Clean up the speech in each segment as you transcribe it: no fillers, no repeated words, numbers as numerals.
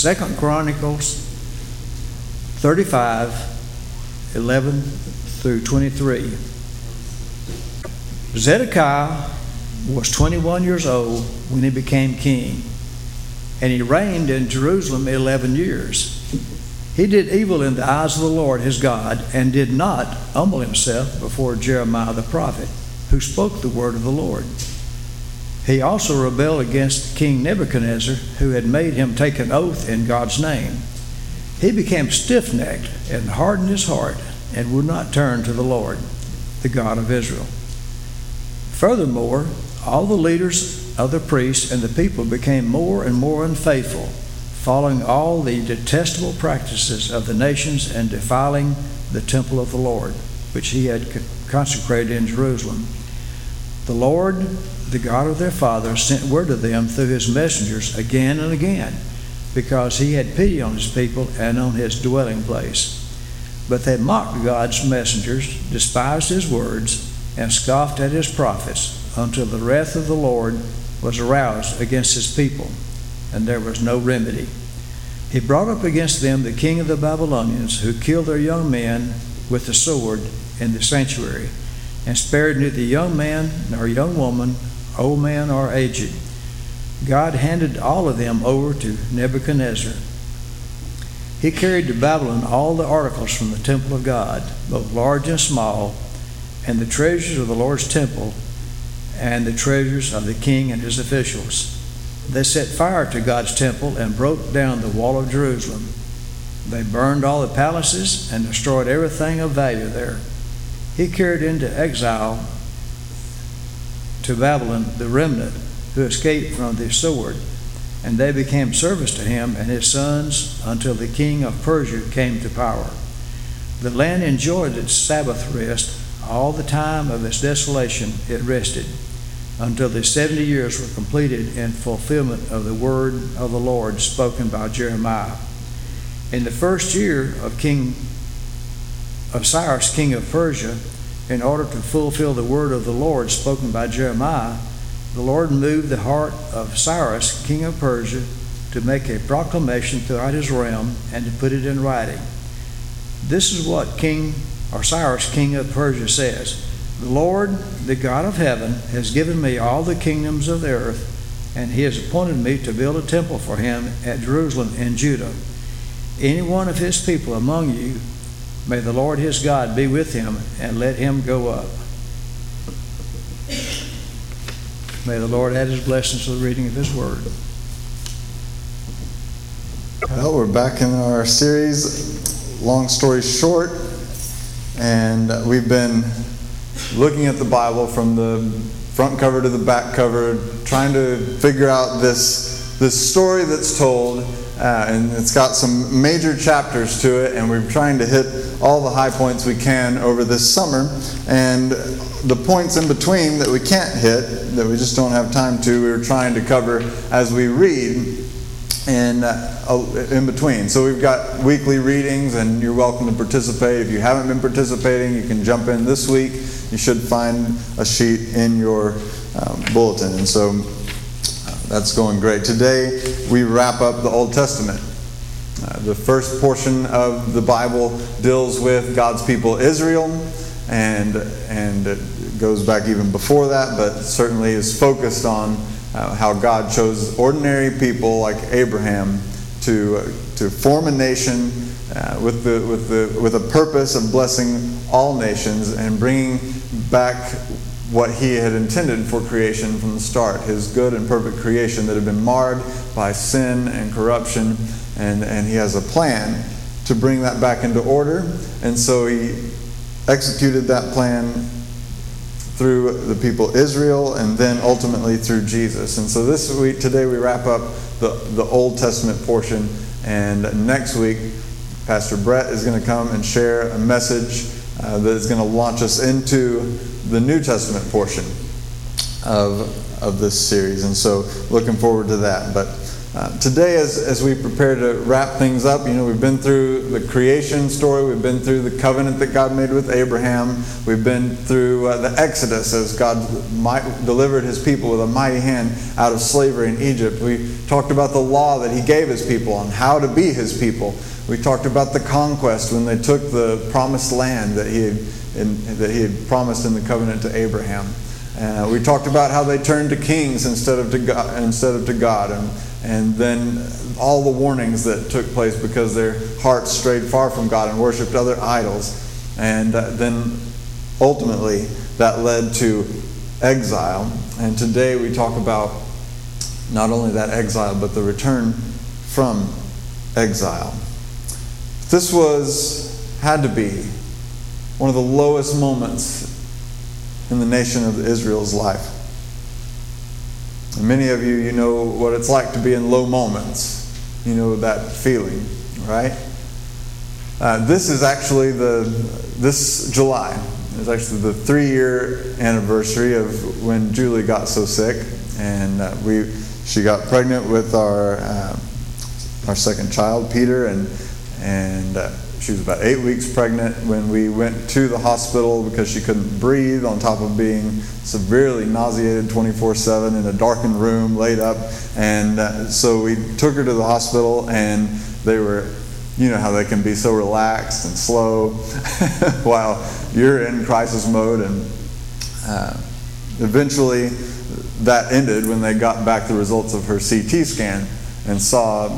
2 Chronicles 35:11-23. Zedekiah was 21 years old when he became king, and he reigned in Jerusalem 11 years. He did evil in the eyes of the Lord his God, and did not humble himself before Jeremiah the prophet, who spoke the word of the Lord. He also rebelled against King Nebuchadnezzar, who had made him take an oath in God's name. He became stiff-necked and hardened his heart, and would not turn to the Lord, the God of Israel. Furthermore, all the leaders of the priests and the people became more and more unfaithful, following all the detestable practices of the nations and defiling the temple of the Lord, which he had consecrated in Jerusalem. The Lord, the God of their fathers, sent word to them through his messengers again and again, because he had pity on his people and on his dwelling place. But they mocked God's messengers, despised his words, and scoffed at his prophets, until the wrath of the Lord was aroused against his people, and there was no remedy. He brought up against them the king of the Babylonians, who killed their young men with the sword in the sanctuary, and spared neither young man nor young woman, old man or aged. God handed all of them over to Nebuchadnezzar. He carried to Babylon all the articles from the temple of God, both large and small, and the treasures of the Lord's temple, and the treasures of the king and his officials. They set fire to God's temple and broke down the wall of Jerusalem. They burned all the palaces and destroyed everything of value there. He carried into exile to Babylon the remnant who escaped from the sword, and they became servants to him and his sons until the king of Persia came to power. The land enjoyed its Sabbath rest. All the time of its desolation it rested, until the 70 years were completed in fulfillment of the word of the Lord spoken by Jeremiah. In the first year of Cyrus, king of Persia, in order to fulfill the word of the Lord spoken by Jeremiah, the Lord moved the heart of Cyrus, king of Persia, to make a proclamation throughout his realm and to put it in writing. This is what Cyrus, king of Persia, says: "The Lord, the God of heaven, has given me all the kingdoms of the earth, and he has appointed me to build a temple for him at Jerusalem in Judah. Any one of his people among you, may the Lord his God be with him, and let him go up." May the Lord add his blessings to the reading of his word. Well, we're back in our series, Long Story Short, and we've been looking at the Bible from the front cover to the back cover, trying to figure out this story that's told, and it's got some major chapters to it, and we're trying to hit all the high points we can over this summer, and the points in between that we can't hit, that we just don't have time to, we're trying to cover as we read in between. So we've got weekly readings, and you're welcome to participate. If you haven't been participating, you can jump in this week. You should find a sheet in your bulletin. And so that's going great. Today we wrap up the Old Testament. The first portion of the Bible deals with God's people Israel, and it goes back even before that, but certainly is focused on how God chose ordinary people like Abraham to form a nation with a purpose of blessing all nations and bringing back what he had intended for creation from the start, his good and perfect creation that had been marred by sin and corruption, and he has a plan to bring that back into order, and so he executed that plan through the people Israel, and then ultimately through Jesus. And so today we wrap up the Old Testament portion, and next week Pastor Brett is going to come and share a message that is going to launch us into the New Testament portion of this series. And so looking forward to that. But Today, as we prepare to wrap things up, we've been through the creation story. We've been through the covenant that God made with Abraham. We've been through the Exodus as God delivered his people with a mighty hand out of slavery in Egypt. We talked about the law that he gave his people on how to be his people. We talked about the conquest when they took the promised land that he had promised in the covenant to Abraham. We talked about how they turned to kings instead of to God, and then all the warnings that took place because their hearts strayed far from God and worshipped other idols. And then ultimately that led to exile. And today we talk about not only that exile, but the return from exile. This had to be one of the lowest moments in the nation of Israel's life. And many of you know what it's like to be in low moments. You know that feeling, right? This July is actually the 3-year anniversary of when Julie got so sick, and she got pregnant with our second child, Peter, and she was about 8 weeks pregnant when we went to the hospital because she couldn't breathe on top of being severely nauseated 24/7 in a darkened room, laid up. And so we took her to the hospital, and they were, you know how they can be so relaxed and slow while you're in crisis mode. And eventually that ended when they got back the results of her CT scan and saw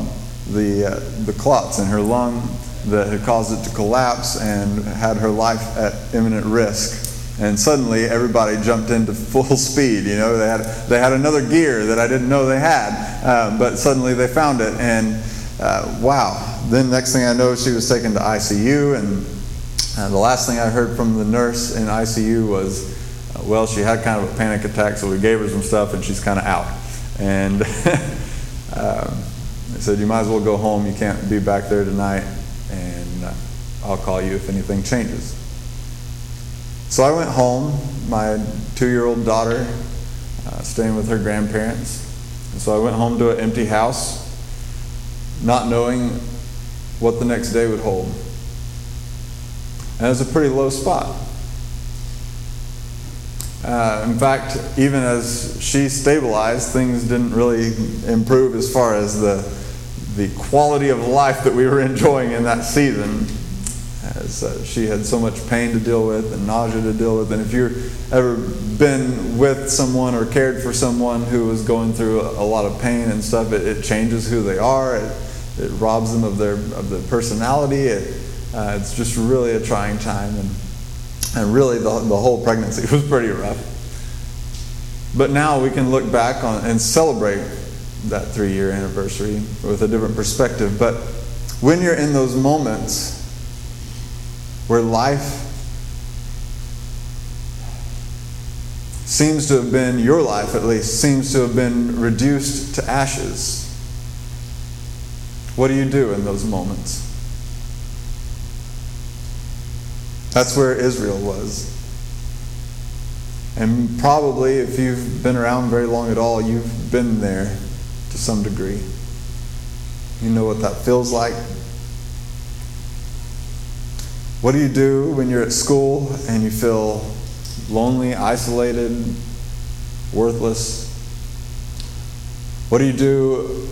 the clots in her lung that had caused it to collapse and had her life at imminent risk. And suddenly everybody jumped into full speed. They had another gear that I didn't know they had, but suddenly they found it. And wow. Then next thing I know, she was taken to ICU, and the last thing I heard from the nurse in ICU was, well, she had kind of a panic attack, so we gave her some stuff and she's kind of out. And I said, you might as well go home. You can't be back there tonight. I'll call you if anything changes. So I went home, my 2-year-old daughter, staying with her grandparents. And so I went home to an empty house, not knowing what the next day would hold. And it was a pretty low spot. In fact, even as she stabilized, things didn't really improve as far as the quality of life that we were enjoying in that season. As she had so much pain to deal with and nausea to deal with. And if you've ever been with someone or cared for someone who was going through a lot of pain and stuff, it changes who they are. It robs them of their personality. It's just really a trying time. And really the whole pregnancy was pretty rough. But now we can look back on and celebrate that 3-year anniversary with a different perspective. But when you're in those moments where life seems to have been, your life at least, seems to have been reduced to ashes, what do you do in those moments? That's where Israel was. And probably, if you've been around very long at all, you've been there to some degree. You know what that feels like. What do you do when you're at school and you feel lonely, isolated, worthless? What do you do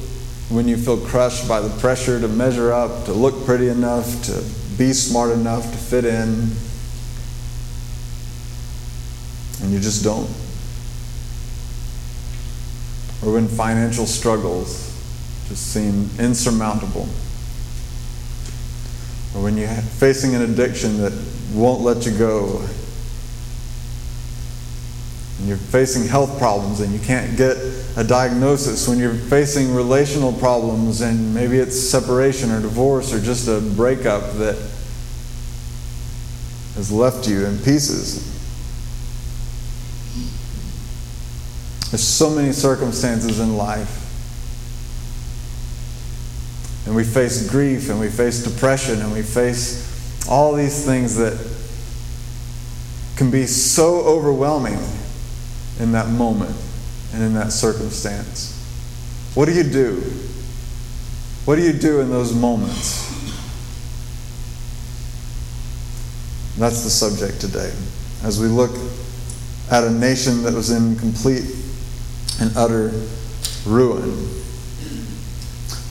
when you feel crushed by the pressure to measure up, to look pretty enough, to be smart enough, to fit in? And you just don't. Or when financial struggles just seem insurmountable. Or when you're facing an addiction that won't let you go. And you're facing health problems and you can't get a diagnosis. When you're facing relational problems and maybe it's separation or divorce or just a breakup that has left you in pieces. There's so many circumstances in life. And we face grief, and we face depression, and we face all these things that can be so overwhelming in that moment and in that circumstance. What do you do What do you do in those moments? And that's the subject today, as we look at a nation that was in complete and utter ruin.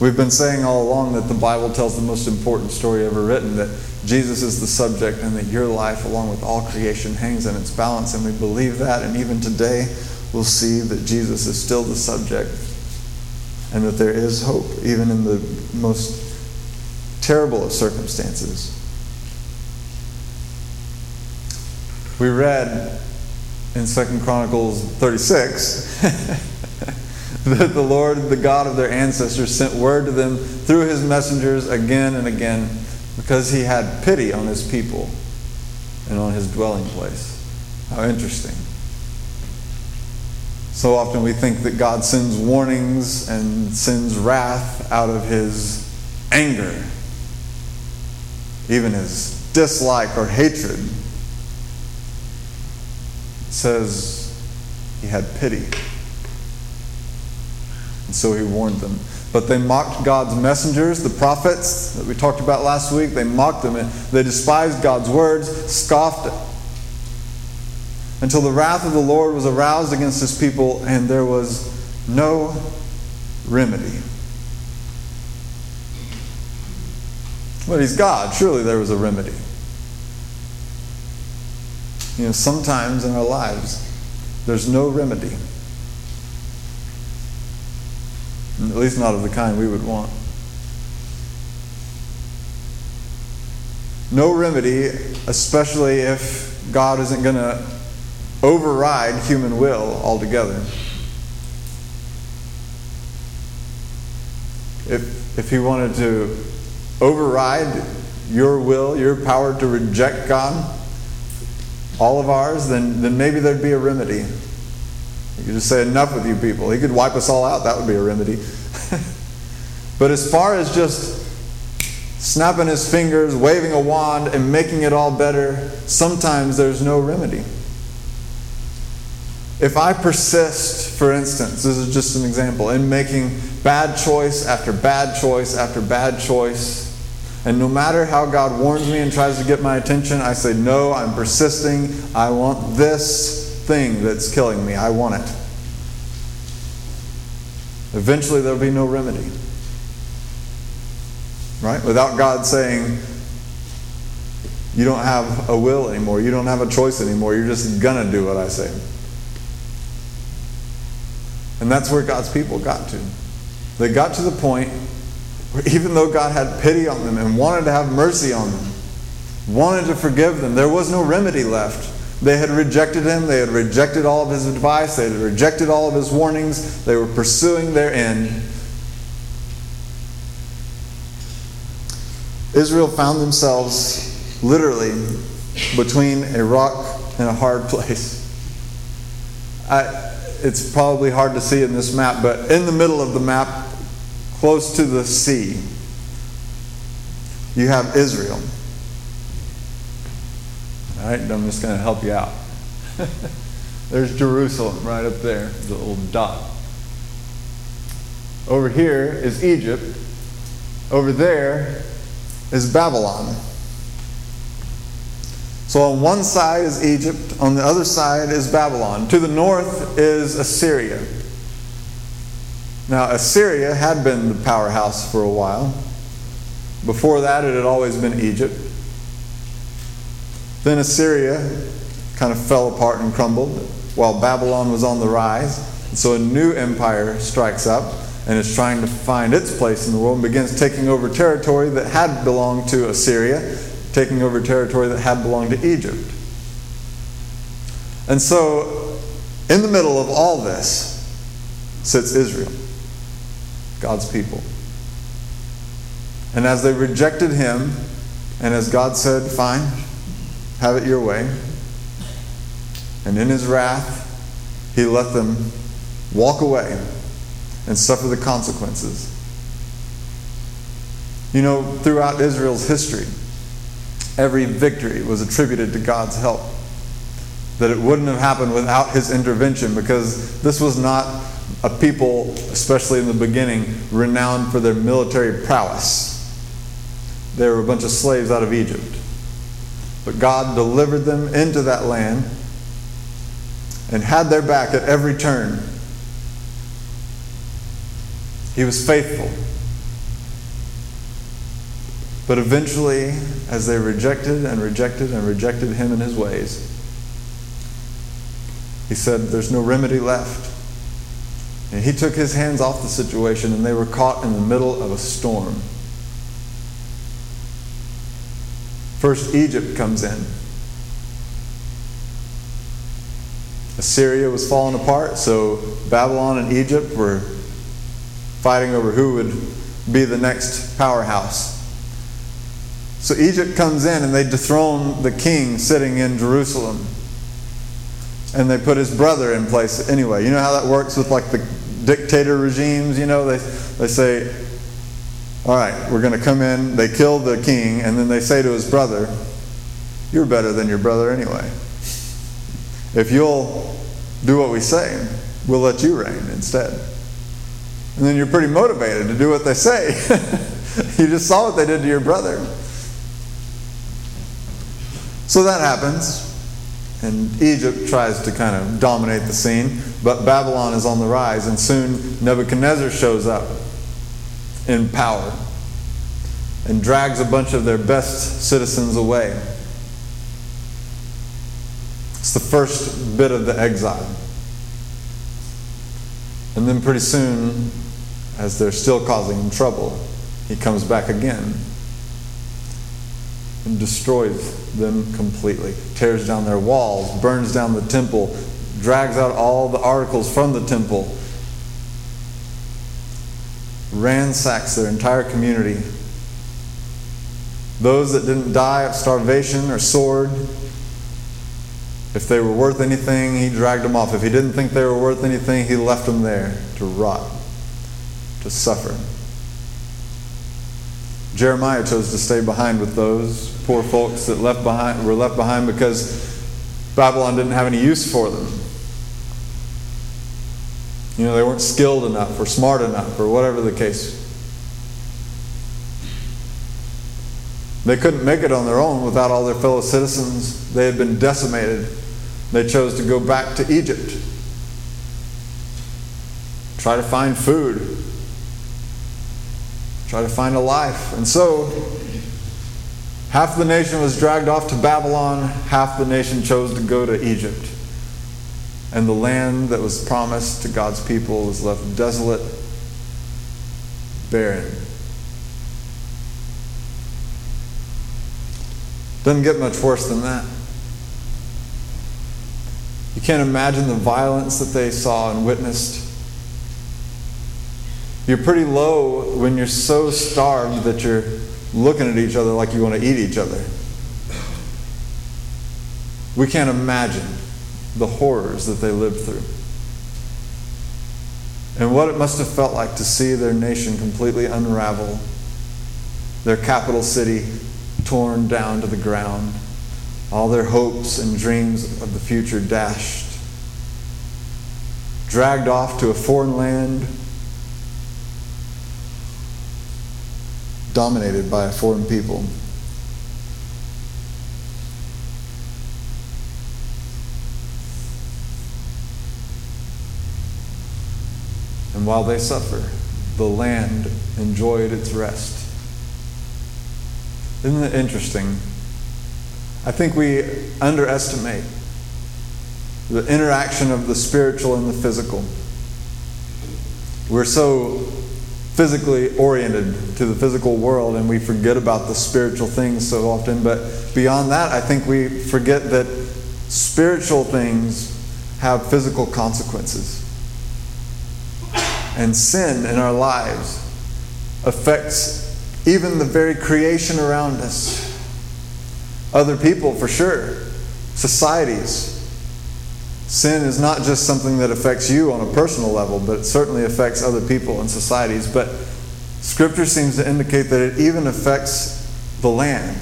We've been saying all along that the Bible tells the most important story ever written, that Jesus is the subject and that your life, along with all creation, hangs in its balance. And we believe that, and even today we'll see that Jesus is still the subject and that there is hope, even in the most terrible of circumstances. We read in 2 Chronicles 36... that the Lord, the God of their ancestors, sent word to them through his messengers again and again, because he had pity on his people and on his dwelling place. How interesting. So often we think that God sends warnings and sends wrath out of his anger, even his dislike or hatred. It says he had pity. And so he warned them. But they mocked God's messengers, the prophets that we talked about last week. They mocked them. They despised God's words, scoffed it, until the wrath of the Lord was aroused against his people, and there was no remedy. But he's God. Surely there was a remedy. You know, sometimes in our lives, there's no remedy. At least not of the kind we would want. No remedy, especially if God isn't going to override human will altogether. If he wanted to override your will, your power to reject God, all of ours, then maybe there'd be a remedy. You could just say, enough with you people. He could wipe us all out. That would be a remedy. But as far as just snapping his fingers, waving a wand, and making it all better, sometimes there's no remedy. If I persist, for instance, this is just an example, in making bad choice after bad choice after bad choice, and no matter how God warns me and tries to get my attention, I say, no, I'm persisting. I want this thing that's killing me. I want it. Eventually there'll be no remedy. Right? Without God saying, you don't have a will anymore. You don't have a choice anymore. You're just gonna do what I say. And that's where God's people got to. They got to the point where even though God had pity on them and wanted to have mercy on them, wanted to forgive them, there was no remedy left. They had rejected him. They had rejected all of his advice. They had rejected all of his warnings. They were pursuing their end. Israel found themselves literally between a rock and a hard place. It's probably hard to see in this map, but in the middle of the map, close to the sea, you have Israel. All right, I'm just going to help you out. There's Jerusalem right up there, the old dot. Over here is Egypt. Over there is Babylon. So on one side is Egypt, on the other side is Babylon. To the north is Assyria. Now, Assyria had been the powerhouse for a while. Before that, it had always been Egypt. Then Assyria kind of fell apart and crumbled while Babylon was on the rise. And so a new empire strikes up and is trying to find its place in the world and begins taking over territory that had belonged to Assyria, taking over territory that had belonged to Egypt. And so in the middle of all this sits Israel, God's people. And as they rejected him, and as God said, fine, have it your way. And in his wrath, he let them walk away and suffer the consequences. You know, throughout Israel's history, every victory was attributed to God's help. That it wouldn't have happened without his intervention, because this was not a people, especially in the beginning, renowned for their military prowess. They were a bunch of slaves out of Egypt. But God delivered them into that land and had their back at every turn. He was faithful. But eventually, as they rejected him and his ways, he said, there's no remedy left. And he took his hands off the situation, and they were caught in the middle of a storm. First, Egypt comes in. Assyria was falling apart, so Babylon and Egypt were fighting over who would be the next powerhouse. So Egypt comes in, and they dethrone the king sitting in Jerusalem. And they put his brother in place anyway. You know how that works with like the dictator regimes, you know? They say, all right, we're going to come in. They kill the king, and then they say to his brother, you're better than your brother anyway. If you'll do what we say, we'll let you reign instead. And then you're pretty motivated to do what they say. You just saw what they did to your brother. So that happens. And Egypt tries to kind of dominate the scene, but Babylon is on the rise, and soon Nebuchadnezzar shows up in power and drags a bunch of their best citizens away. It's the first bit of the exile. And then pretty soon, as they're still causing him trouble, he comes back again and destroys them completely. Tears down their walls, burns down the temple, drags out all the articles from the temple, ransacks their entire community. Those that didn't die of starvation or sword, if they were worth anything, he dragged them off. If he didn't think they were worth anything, he left them there to rot, to suffer. Jeremiah chose to stay behind with those poor folks that were left behind because Babylon didn't have any use for them. You know, they weren't skilled enough or smart enough or whatever the case. They couldn't make it on their own without all their fellow citizens. They had been decimated. They chose to go back to Egypt, try to find food, try to find a life. And so, half the nation was dragged off to Babylon, half the nation chose to go to Egypt. And the land that was promised to God's people was left desolate, barren. Doesn't get much worse than that. You can't imagine the violence that they saw and witnessed. You're pretty low when you're so starved that you're looking at each other like you want to eat each other. We can't imagine the horrors that they lived through. And what it must have felt like to see their nation completely unravel, their capital city torn down to the ground, all their hopes and dreams of the future dashed, dragged off to a foreign land, dominated by a foreign people. And while they suffer, the land enjoyed its rest. Isn't it interesting? I think we underestimate the interaction of the spiritual and the physical. We're so physically oriented to the physical world, and we forget about the spiritual things so often. But beyond that, I think we forget that spiritual things have physical consequences. And sin in our lives affects even the very creation around us. Other people, for sure. Societies. Sin is not just something that affects you on a personal level, but it certainly affects other people and societies. But Scripture seems to indicate that it even affects the land,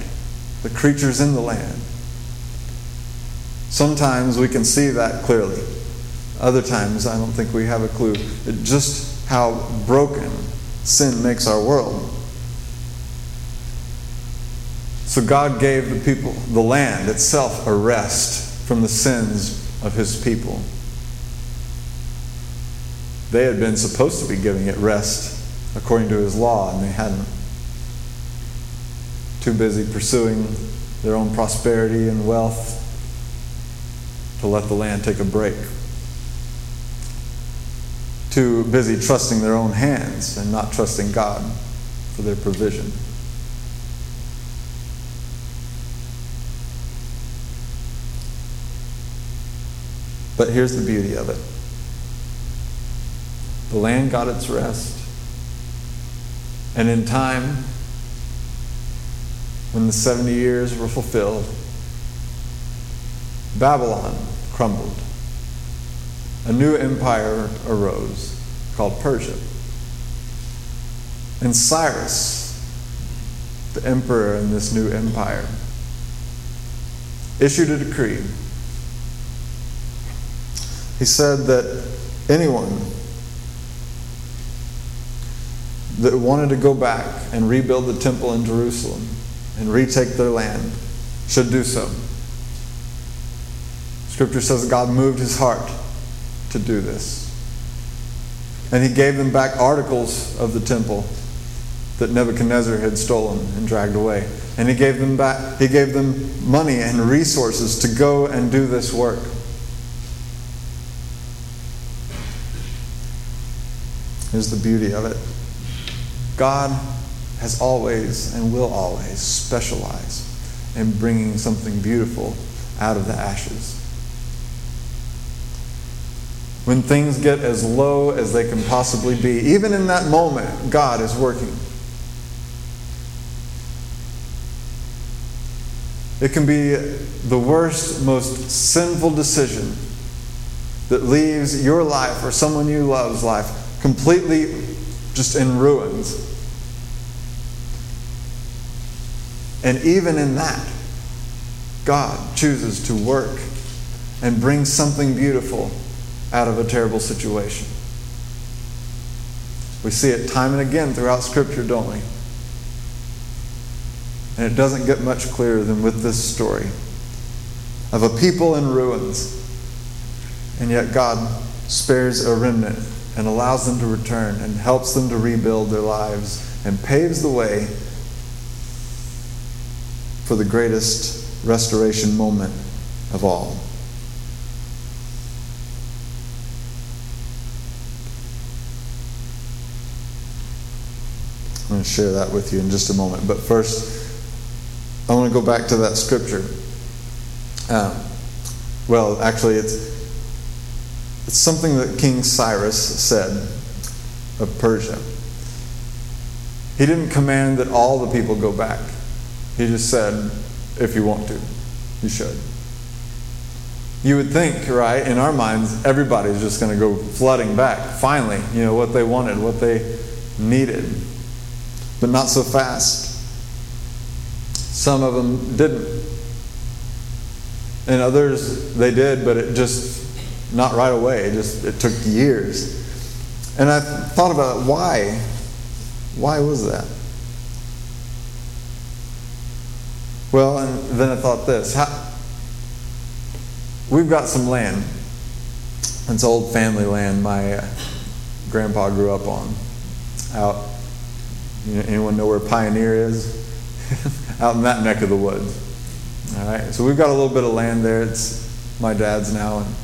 the creatures in the land. Sometimes we can see that clearly. Other times, I don't think we have a clue just how broken sin makes our world. So God gave the people, the land itself, a rest from the sins of His people. They had been supposed to be giving it rest according to His law, and they hadn't. Too busy pursuing their own prosperity and wealth to let the land take a break. Too busy trusting their own hands and not trusting God for their provision. But here's the beauty of it. The land got its rest. And in time, when the 70 years were fulfilled, Babylon crumbled. A new empire arose called Persia. And Cyrus, the emperor in this new empire, issued a decree. He said that anyone that wanted to go back and rebuild the temple in Jerusalem and retake their land should do so. Scripture says God moved His heart to do this. And He gave them back articles of the temple that Nebuchadnezzar had stolen and dragged away. And He gave them money and resources to go and do this work. Here's the beauty of it. God has always and will always specialize in bringing something beautiful out of the ashes. When things get as low as they can possibly be, even in that moment, God is working. It can be the worst, most sinful decision that leaves your life or someone you love's life completely just in ruins. And even in that, God chooses to work and bring something beautiful out of a terrible situation. We see it time and again throughout Scripture, don't we? And it doesn't get much clearer than with this story of a people in ruins, and yet God spares a remnant and allows them to return and helps them to rebuild their lives and paves the way for the greatest restoration moment of all. I'm going to share that with you in just a moment. But first, I want to go back to that scripture. It's something that King Cyrus said of Persia. He didn't command that all the people go back. He just said, if you want to, you should. You would think, right, in our minds, everybody's just going to go flooding back. Finally, you know, what they wanted, what they needed. But not so fast. Some of them didn't. And others, they did, but it just... not right away. It took years. And I thought about why. Why was that? Well, and then I thought this. We've got some land. It's old family land my grandpa grew up on. Out, anyone know where Pioneer is? Out in that neck of the woods. All right. So we've got a little bit of land there. It's my dad's now. And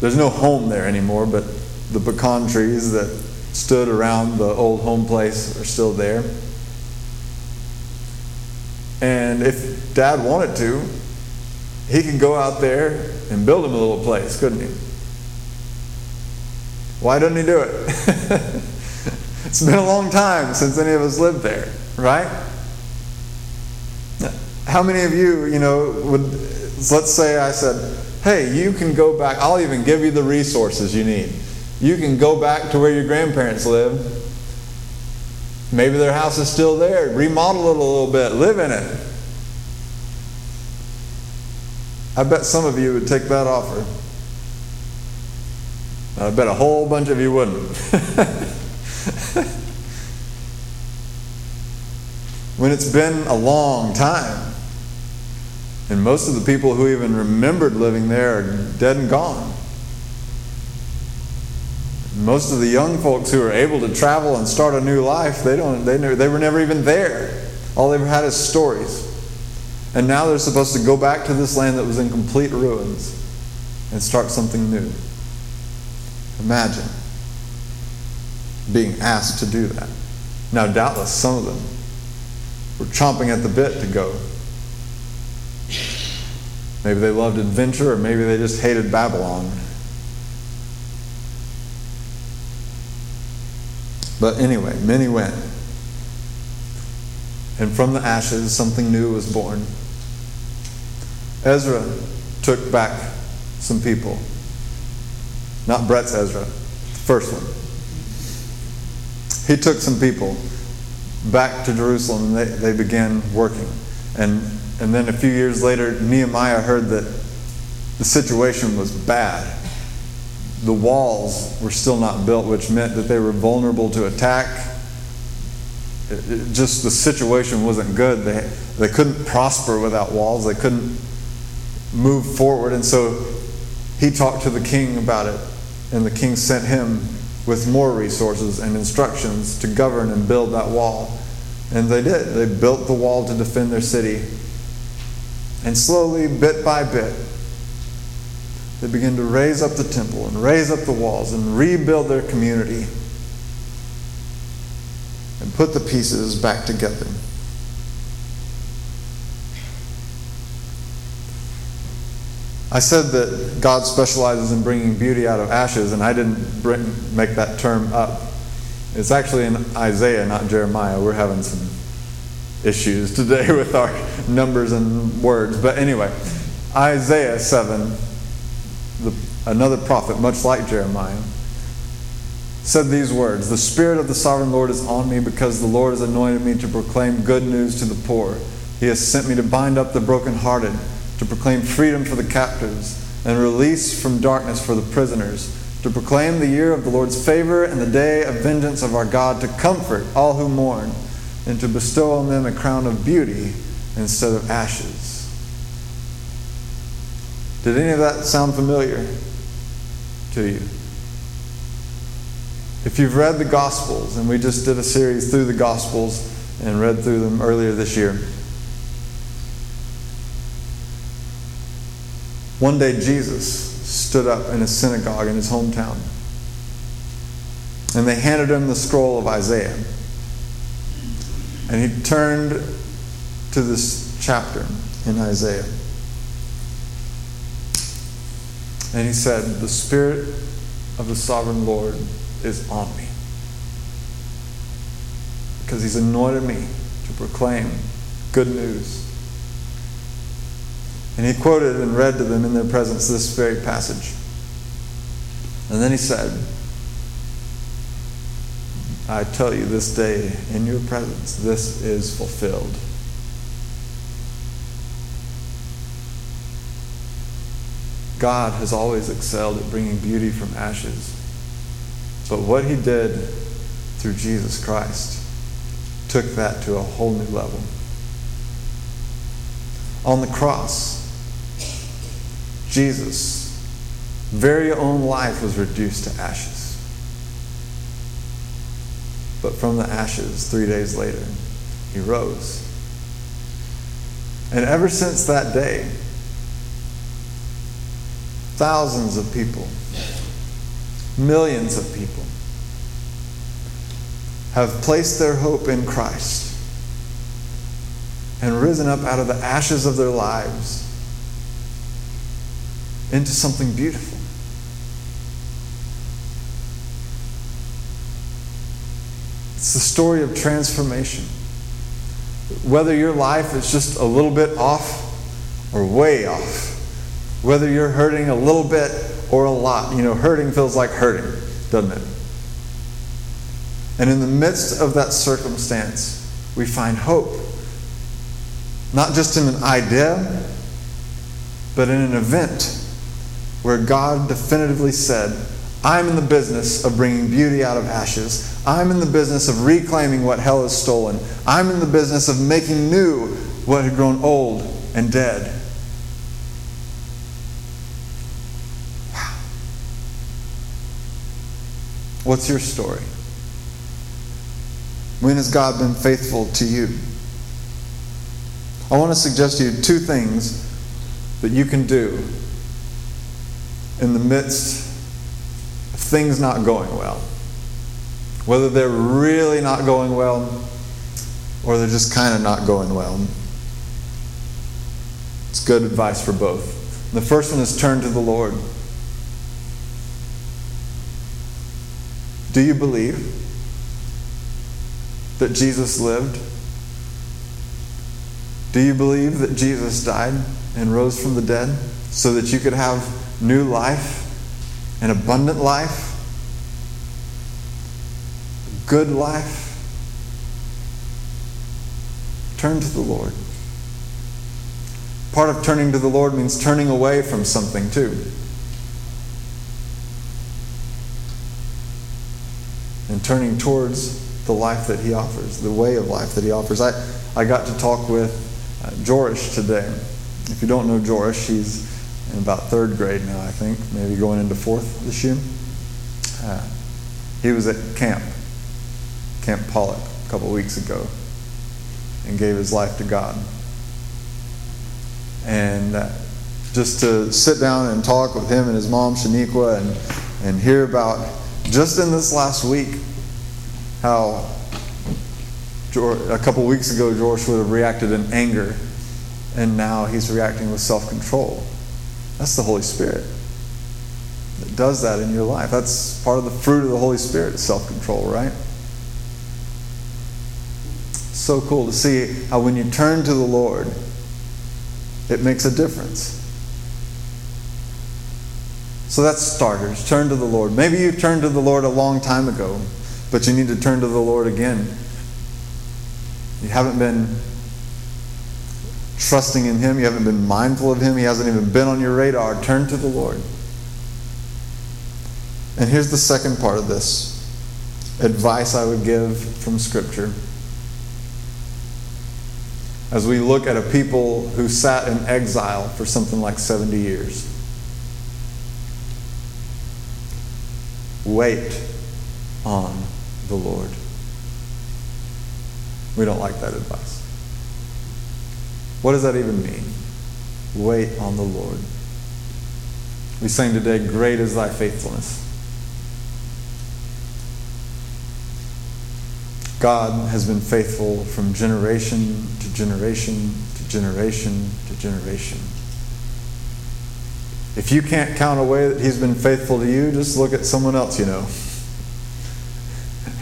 there's no home there anymore, but the pecan trees that stood around the old home place are still there. And if Dad wanted to, he could go out there and build him a little place, couldn't he? Why doesn't he do it? It's been a long time since any of us lived there, right? How many of you, let's say I said, hey, you can go back. I'll even give you the resources you need. You can go back to where your grandparents lived. Maybe their house is still there. Remodel it a little bit. Live in it. I bet some of you would take that offer. I bet a whole bunch of you wouldn't. When it's been a long time, and most of the people who even remembered living there are dead and gone. Most of the young folks who are able to travel and start a new life, they were never even there. All they ever had is stories. And now they're supposed to go back to this land that was in complete ruins and start something new. Imagine being asked to do that. Now, doubtless some of them were chomping at the bit to go. Maybe they loved adventure, or maybe they just hated Babylon. But anyway, many went. And from the ashes, something new was born. Ezra took back some people. Not Brett's Ezra, the first one. He took some people back to Jerusalem, and they began working. And then a few years later, Nehemiah heard that the situation was bad. The walls were still not built, which meant that they were vulnerable to attack. It just, the situation wasn't good. They couldn't prosper without walls. They couldn't move forward. And so he talked to the king about it, and the king sent him with more resources and instructions to govern and build that wall. And they did. They built the wall to defend their city. And slowly, bit by bit, they began to raise up the temple and raise up the walls and rebuild their community and put the pieces back together. I said that God specializes in bringing beauty out of ashes, and I didn't make that term up. It's actually in Isaiah, not Jeremiah. We're having some issues today with our numbers and words. But anyway, Isaiah 7, another prophet, much like Jeremiah, said these words: "The Spirit of the Sovereign Lord is on me, because the Lord has anointed me to proclaim good news to the poor. He has sent me to bind up the brokenhearted, to proclaim freedom for the captives, and release from darkness for the prisoners, to proclaim the year of the Lord's favor and the day of vengeance of our God, to comfort all who mourn, and to bestow on them a crown of beauty instead of ashes." Did any of that sound familiar to you? If you've read the Gospels, and we just did a series through the Gospels and read through them earlier this year, one day Jesus stood up in a synagogue in his hometown, and they handed him the scroll of Isaiah. And he turned to this chapter in Isaiah, and he said, "The Spirit of the Sovereign Lord is on me, because he's anointed me to proclaim good news." And he quoted and read to them in their presence this very passage. And then he said, "I tell you this day, in your presence, this is fulfilled." God has always excelled at bringing beauty from ashes. But what he did through Jesus Christ took that to a whole new level. On the cross, Jesus' very own life was reduced to ashes. But from the ashes, 3 days later, he rose. And ever since that day, thousands of people, millions of people, have placed their hope in Christ and risen up out of the ashes of their lives into something beautiful. It's the story of transformation. Whether your life is just a little bit off or way off, whether you're hurting a little bit or a lot, hurting feels like hurting, doesn't it? And in the midst of that circumstance, we find hope. Not just in an idea, but in an event where God definitively said, I'm in the business of bringing beauty out of ashes. I'm in the business of reclaiming what hell has stolen. I'm in the business of making new what had grown old and dead. Wow. What's your story? When has God been faithful to you? I want to suggest to you two things that you can do in the midst of things not going well. Whether they're really not going well or they're just kind of not going well. It's good advice for both. The first one is turn to the Lord. Do you believe that Jesus lived? Do you believe that Jesus died and rose from the dead so that you could have new life, an abundant life, a good life? Turn to the Lord. Part of turning to the Lord means turning away from something too. And turning towards the life that He offers, the way of life that He offers. I got to talk with Jorish today. If you don't know Jorish, he's in about third grade now, I think, maybe going into fourth this year. He was at Camp Pollock a couple weeks ago and gave his life to God. And just to sit down and talk with him and his mom, Shaniqua, and hear about, just in this last week, how a couple weeks ago, George would have reacted in anger, and now he's reacting with self-control. That's the Holy Spirit that does that in your life. That's part of the fruit of the Holy Spirit, self-control, right? So cool to see how when you turn to the Lord, it makes a difference. So that's starters. Turn to the Lord. Maybe you turned to the Lord a long time ago, but you need to turn to the Lord again. You haven't been trusting in Him. You haven't been mindful of Him. He hasn't even been on your radar. Turn to the Lord. And here's the second part of this. Advice I would give from Scripture. As we look at a people who sat in exile for something like 70 years. Wait on the Lord. We don't like that advice. What does that even mean? Wait on the Lord. We sang today, "Great is thy faithfulness." God has been faithful from generation to generation to generation to generation. If you can't count away that He's been faithful to you, just look at someone else you know.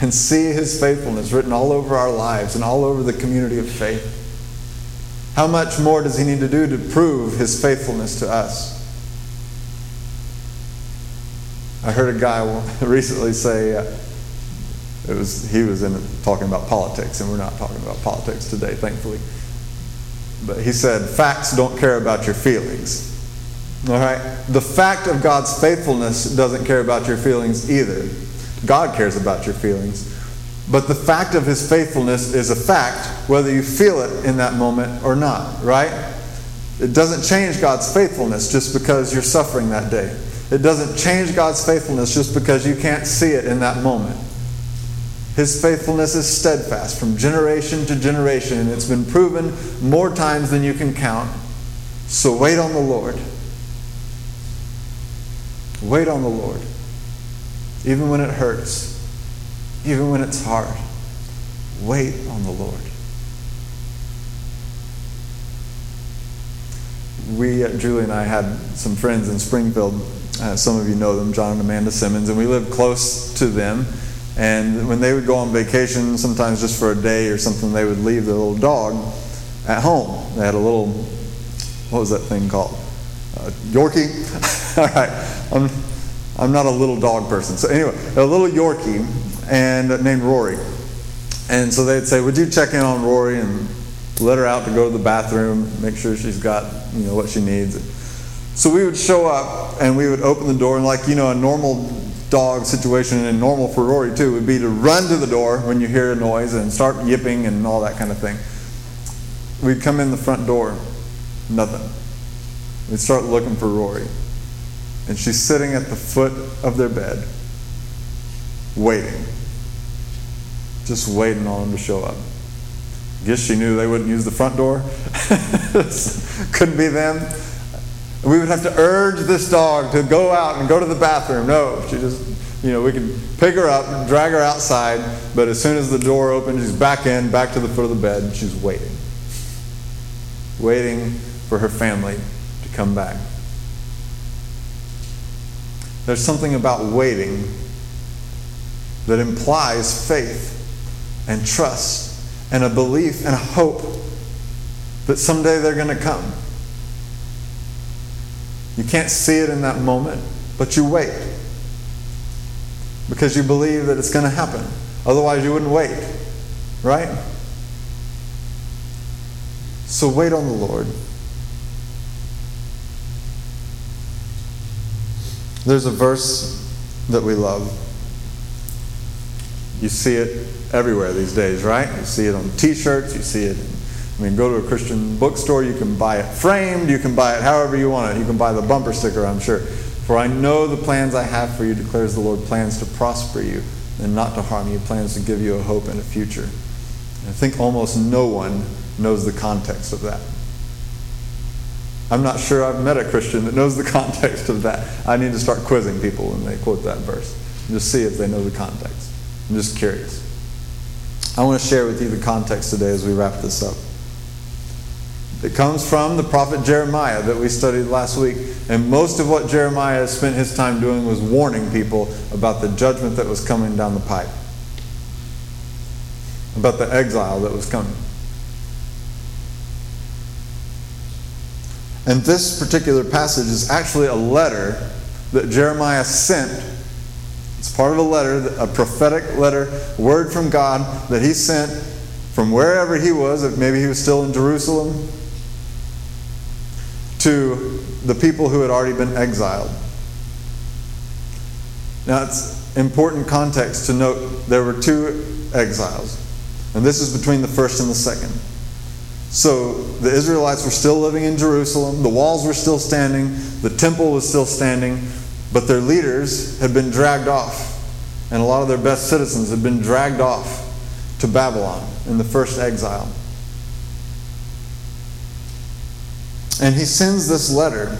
And see His faithfulness written all over our lives and all over the community of faith. How much more does He need to do to prove His faithfulness to us? I heard a guy recently say, talking about politics, and we're not talking about politics today, thankfully. But he said, facts don't care about your feelings. All right? The fact of God's faithfulness doesn't care about your feelings either. God cares about your feelings. But the fact of His faithfulness is a fact, whether you feel it in that moment or not, right? It doesn't change God's faithfulness just because you're suffering that day. It doesn't change God's faithfulness just because you can't see it in that moment. His faithfulness is steadfast from generation to generation, and it's been proven more times than you can count. So wait on the Lord. Wait on the Lord. Even when it hurts, even when it's hard, wait on the Lord. Julie and I had some friends in Springfield. Some of you know them, John and Amanda Simmons, and we lived close to them. And when they would go on vacation, sometimes just for a day or something, they would leave their little dog at home. They had a little, what was that thing called? Yorkie? All right. I'm not a little dog person. So anyway, a little Yorkie and named Rory. And so they'd say, would you check in on Rory and let her out to go to the bathroom, make sure she's got, what she needs. So we would show up and we would open the door, and like, a normal dog situation, and normal for Rory too, would be to run to the door when you hear a noise and start yipping and all that kind of thing. We'd come in the front door, nothing. We'd start looking for Rory. And she's sitting at the foot of their bed, waiting. Just waiting on them to show up. Guess she knew they wouldn't use the front door. Couldn't be them. We would have to urge this dog to go out and go to the bathroom. No, she just, we could pick her up and drag her outside, but as soon as the door opened, she's back in, back to the foot of the bed, and she's waiting. Waiting for her family to come back. There's something about waiting that implies faith and trust and a belief and a hope that someday they're going to come. You can't see it in that moment, but you wait because you believe that it's going to happen. Otherwise, you wouldn't wait, right? So wait on the Lord. There's a verse that we love. You see it everywhere these days, right? You see it on t-shirts, you see it. Go to a Christian bookstore, you can buy it framed, you can buy it however you want it. You can buy the bumper sticker, I'm sure. For I know the plans I have for you, declares the Lord, plans to prosper you and not to harm you, plans to give you a hope and a future. And I think almost no one knows the context of that. I'm not sure I've met a Christian that knows the context of that. I need to start quizzing people when they quote that verse. Just see if they know the context. I'm just curious. I want to share with you the context today as we wrap this up. It comes from the prophet Jeremiah that we studied last week. And most of what Jeremiah spent his time doing was warning people about the judgment that was coming down the pipe. About the exile that was coming. And this particular passage is actually a letter that Jeremiah sent. It's part of a letter, a prophetic letter, word from God that he sent from wherever he was, if maybe he was still in Jerusalem, to the people who had already been exiled. Now it's important context to note there were two exiles, and this is between the first and the second. So the Israelites were still living in Jerusalem, the walls were still standing, the temple was still standing, but their leaders had been dragged off, and a lot of their best citizens had been dragged off to Babylon in the first exile. And he sends this letter.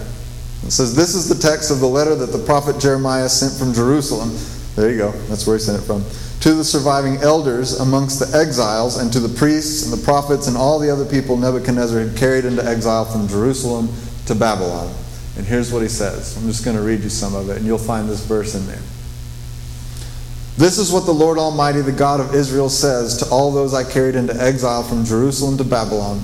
It says, this is the text of the letter that the prophet Jeremiah sent from Jerusalem. There you go. That's where he sent it from. To the surviving elders amongst the exiles, and to the priests and the prophets and all the other people Nebuchadnezzar had carried into exile from Jerusalem to Babylon. And here's what he says. I'm just going to read you some of it, and you'll find this verse in there. This is what the Lord Almighty, the God of Israel, says to all those I carried into exile from Jerusalem to Babylon.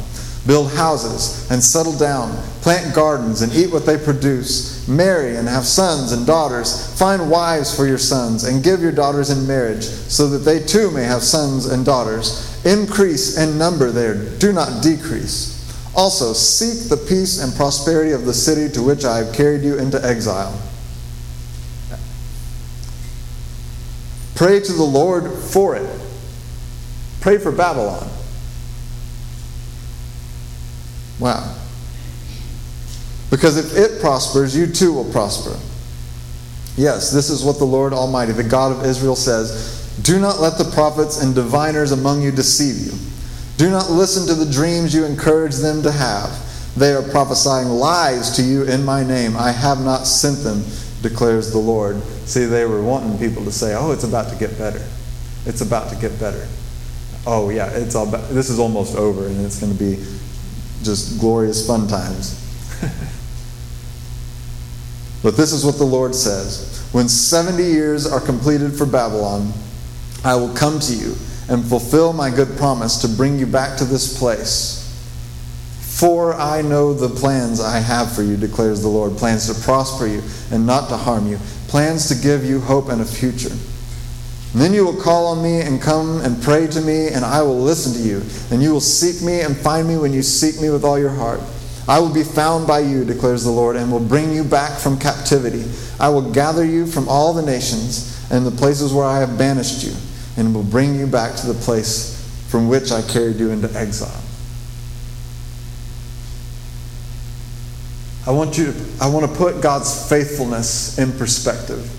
Build houses and settle down. Plant gardens and eat what they produce. Marry and have sons and daughters. Find wives for your sons and give your daughters in marriage, so that they too may have sons and daughters. Increase in number there. Do not decrease. Also, seek the peace and prosperity of the city to which I have carried you into exile. Pray to the Lord for it. Pray for Babylon. Wow. Because if it prospers, you too will prosper. Yes, this is what the Lord Almighty, the God of Israel, says. Do not let the prophets and diviners among you deceive you. Do not listen to the dreams you encourage them to have. They are prophesying lies to you in my name. I have not sent them, declares the Lord. See, they were wanting people to say, oh, it's about to get better. It's about to get better. Oh, yeah, this is almost over, and it's going to be just glorious fun times. But this is what the Lord says. When 70 years are completed for Babylon, I will come to you and fulfill my good promise to bring you back to this place. For I know the plans I have for you, declares the Lord, plans to prosper you and not to harm you, plans to give you hope and a future. And then you will call on me and come and pray to me, and I will listen to you. And you will seek me and find me when you seek me with all your heart. I will be found by you, declares the Lord, and will bring you back from captivity. I will gather you from all the nations and the places where I have banished you, and will bring you back to the place from which I carried you into exile. I want to put God's faithfulness in perspective.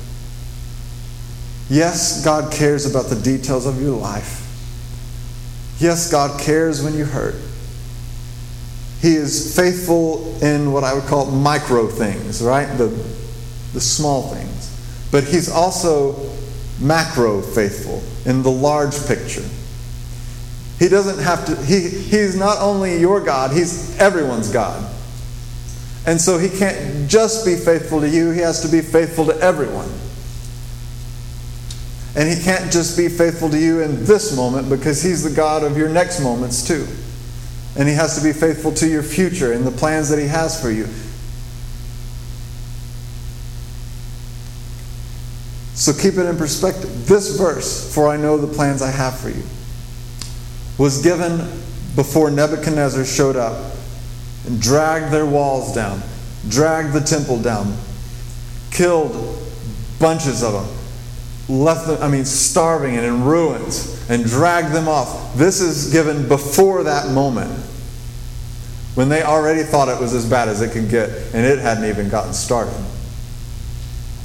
Yes, God cares about the details of your life. Yes, God cares when you hurt. He is faithful in what I would call micro things, right? The small things. But he's also macro faithful in the large picture. He doesn't have to, he's not only your God, he's everyone's God. And so he can't just be faithful to you, he has to be faithful to everyone. And he can't just be faithful to you in this moment because he's the God of your next moments too. And he has to be faithful to your future and the plans that he has for you. So keep it in perspective. This verse, "For I know the plans I have for you," was given before Nebuchadnezzar showed up and dragged their walls down, dragged the temple down, killed bunches of them, left them, starving and in ruins, and dragged them off. This is given before that moment, when they already thought it was as bad as it could get, and it hadn't even gotten started.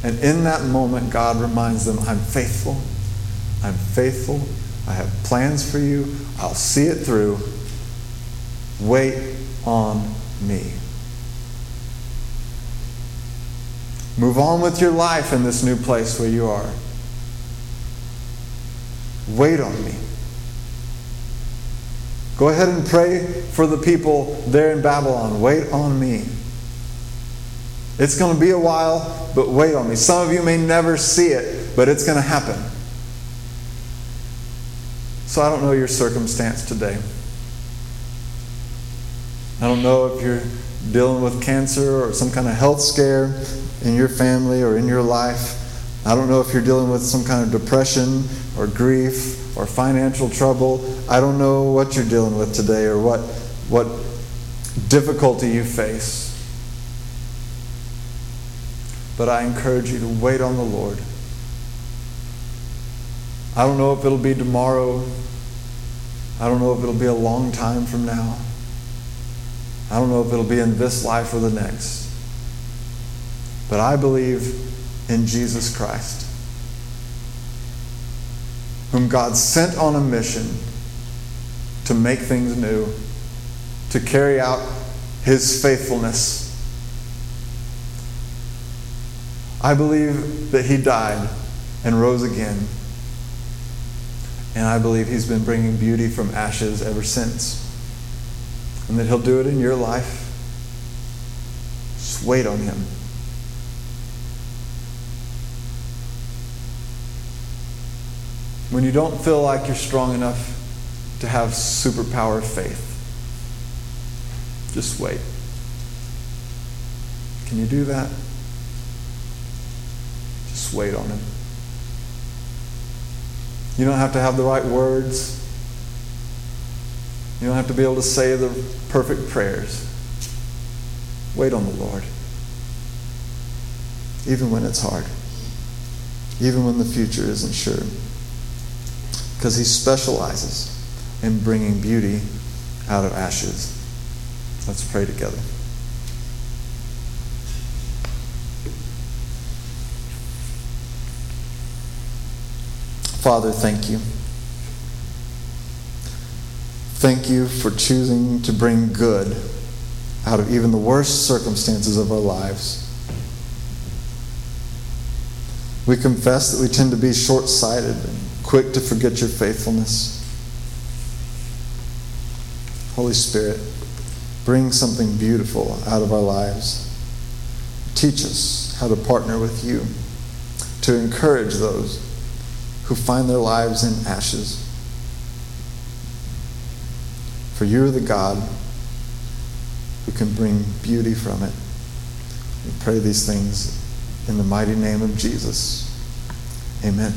And in that moment, God reminds them, I'm faithful, I have plans for you, I'll see it through, wait on me. Move on with your life in this new place where you are. Wait on me. Go ahead and pray for the people there in Babylon. Wait on me. It's going to be a while, but wait on me. Some of you may never see it, but it's going to happen. So I don't know your circumstance today. I don't know if you're dealing with cancer or some kind of health scare in your family or in your life. I don't know if you're dealing with some kind of depression or grief or financial trouble. I don't know what you're dealing with today or what difficulty you face. But I encourage you to wait on the Lord. I don't know if it'll be tomorrow. I don't know if it'll be a long time from now. I don't know if it'll be in this life or the next. But I believe in Jesus Christ, whom God sent on a mission to make things new, to carry out his faithfulness. I believe that he died and rose again. And I believe he's been bringing beauty from ashes ever since. And that he'll do it in your life. Just wait on him. When you don't feel like you're strong enough to have superpower faith, just wait. Can you do that? Just wait on him. You don't have to have the right words. You don't have to be able to say the perfect prayers. Wait on the Lord. Even when it's hard. Even when the future isn't sure. Because he specializes in bringing beauty out of ashes. Let's pray together. Father, thank you. Thank you for choosing to bring good out of even the worst circumstances of our lives. We confess that we tend to be short-sighted and quick to forget your faithfulness. Holy Spirit, bring something beautiful out of our lives. Teach us how to partner with you, to encourage those who find their lives in ashes. For you are the God who can bring beauty from it. We pray these things in the mighty name of Jesus. Amen.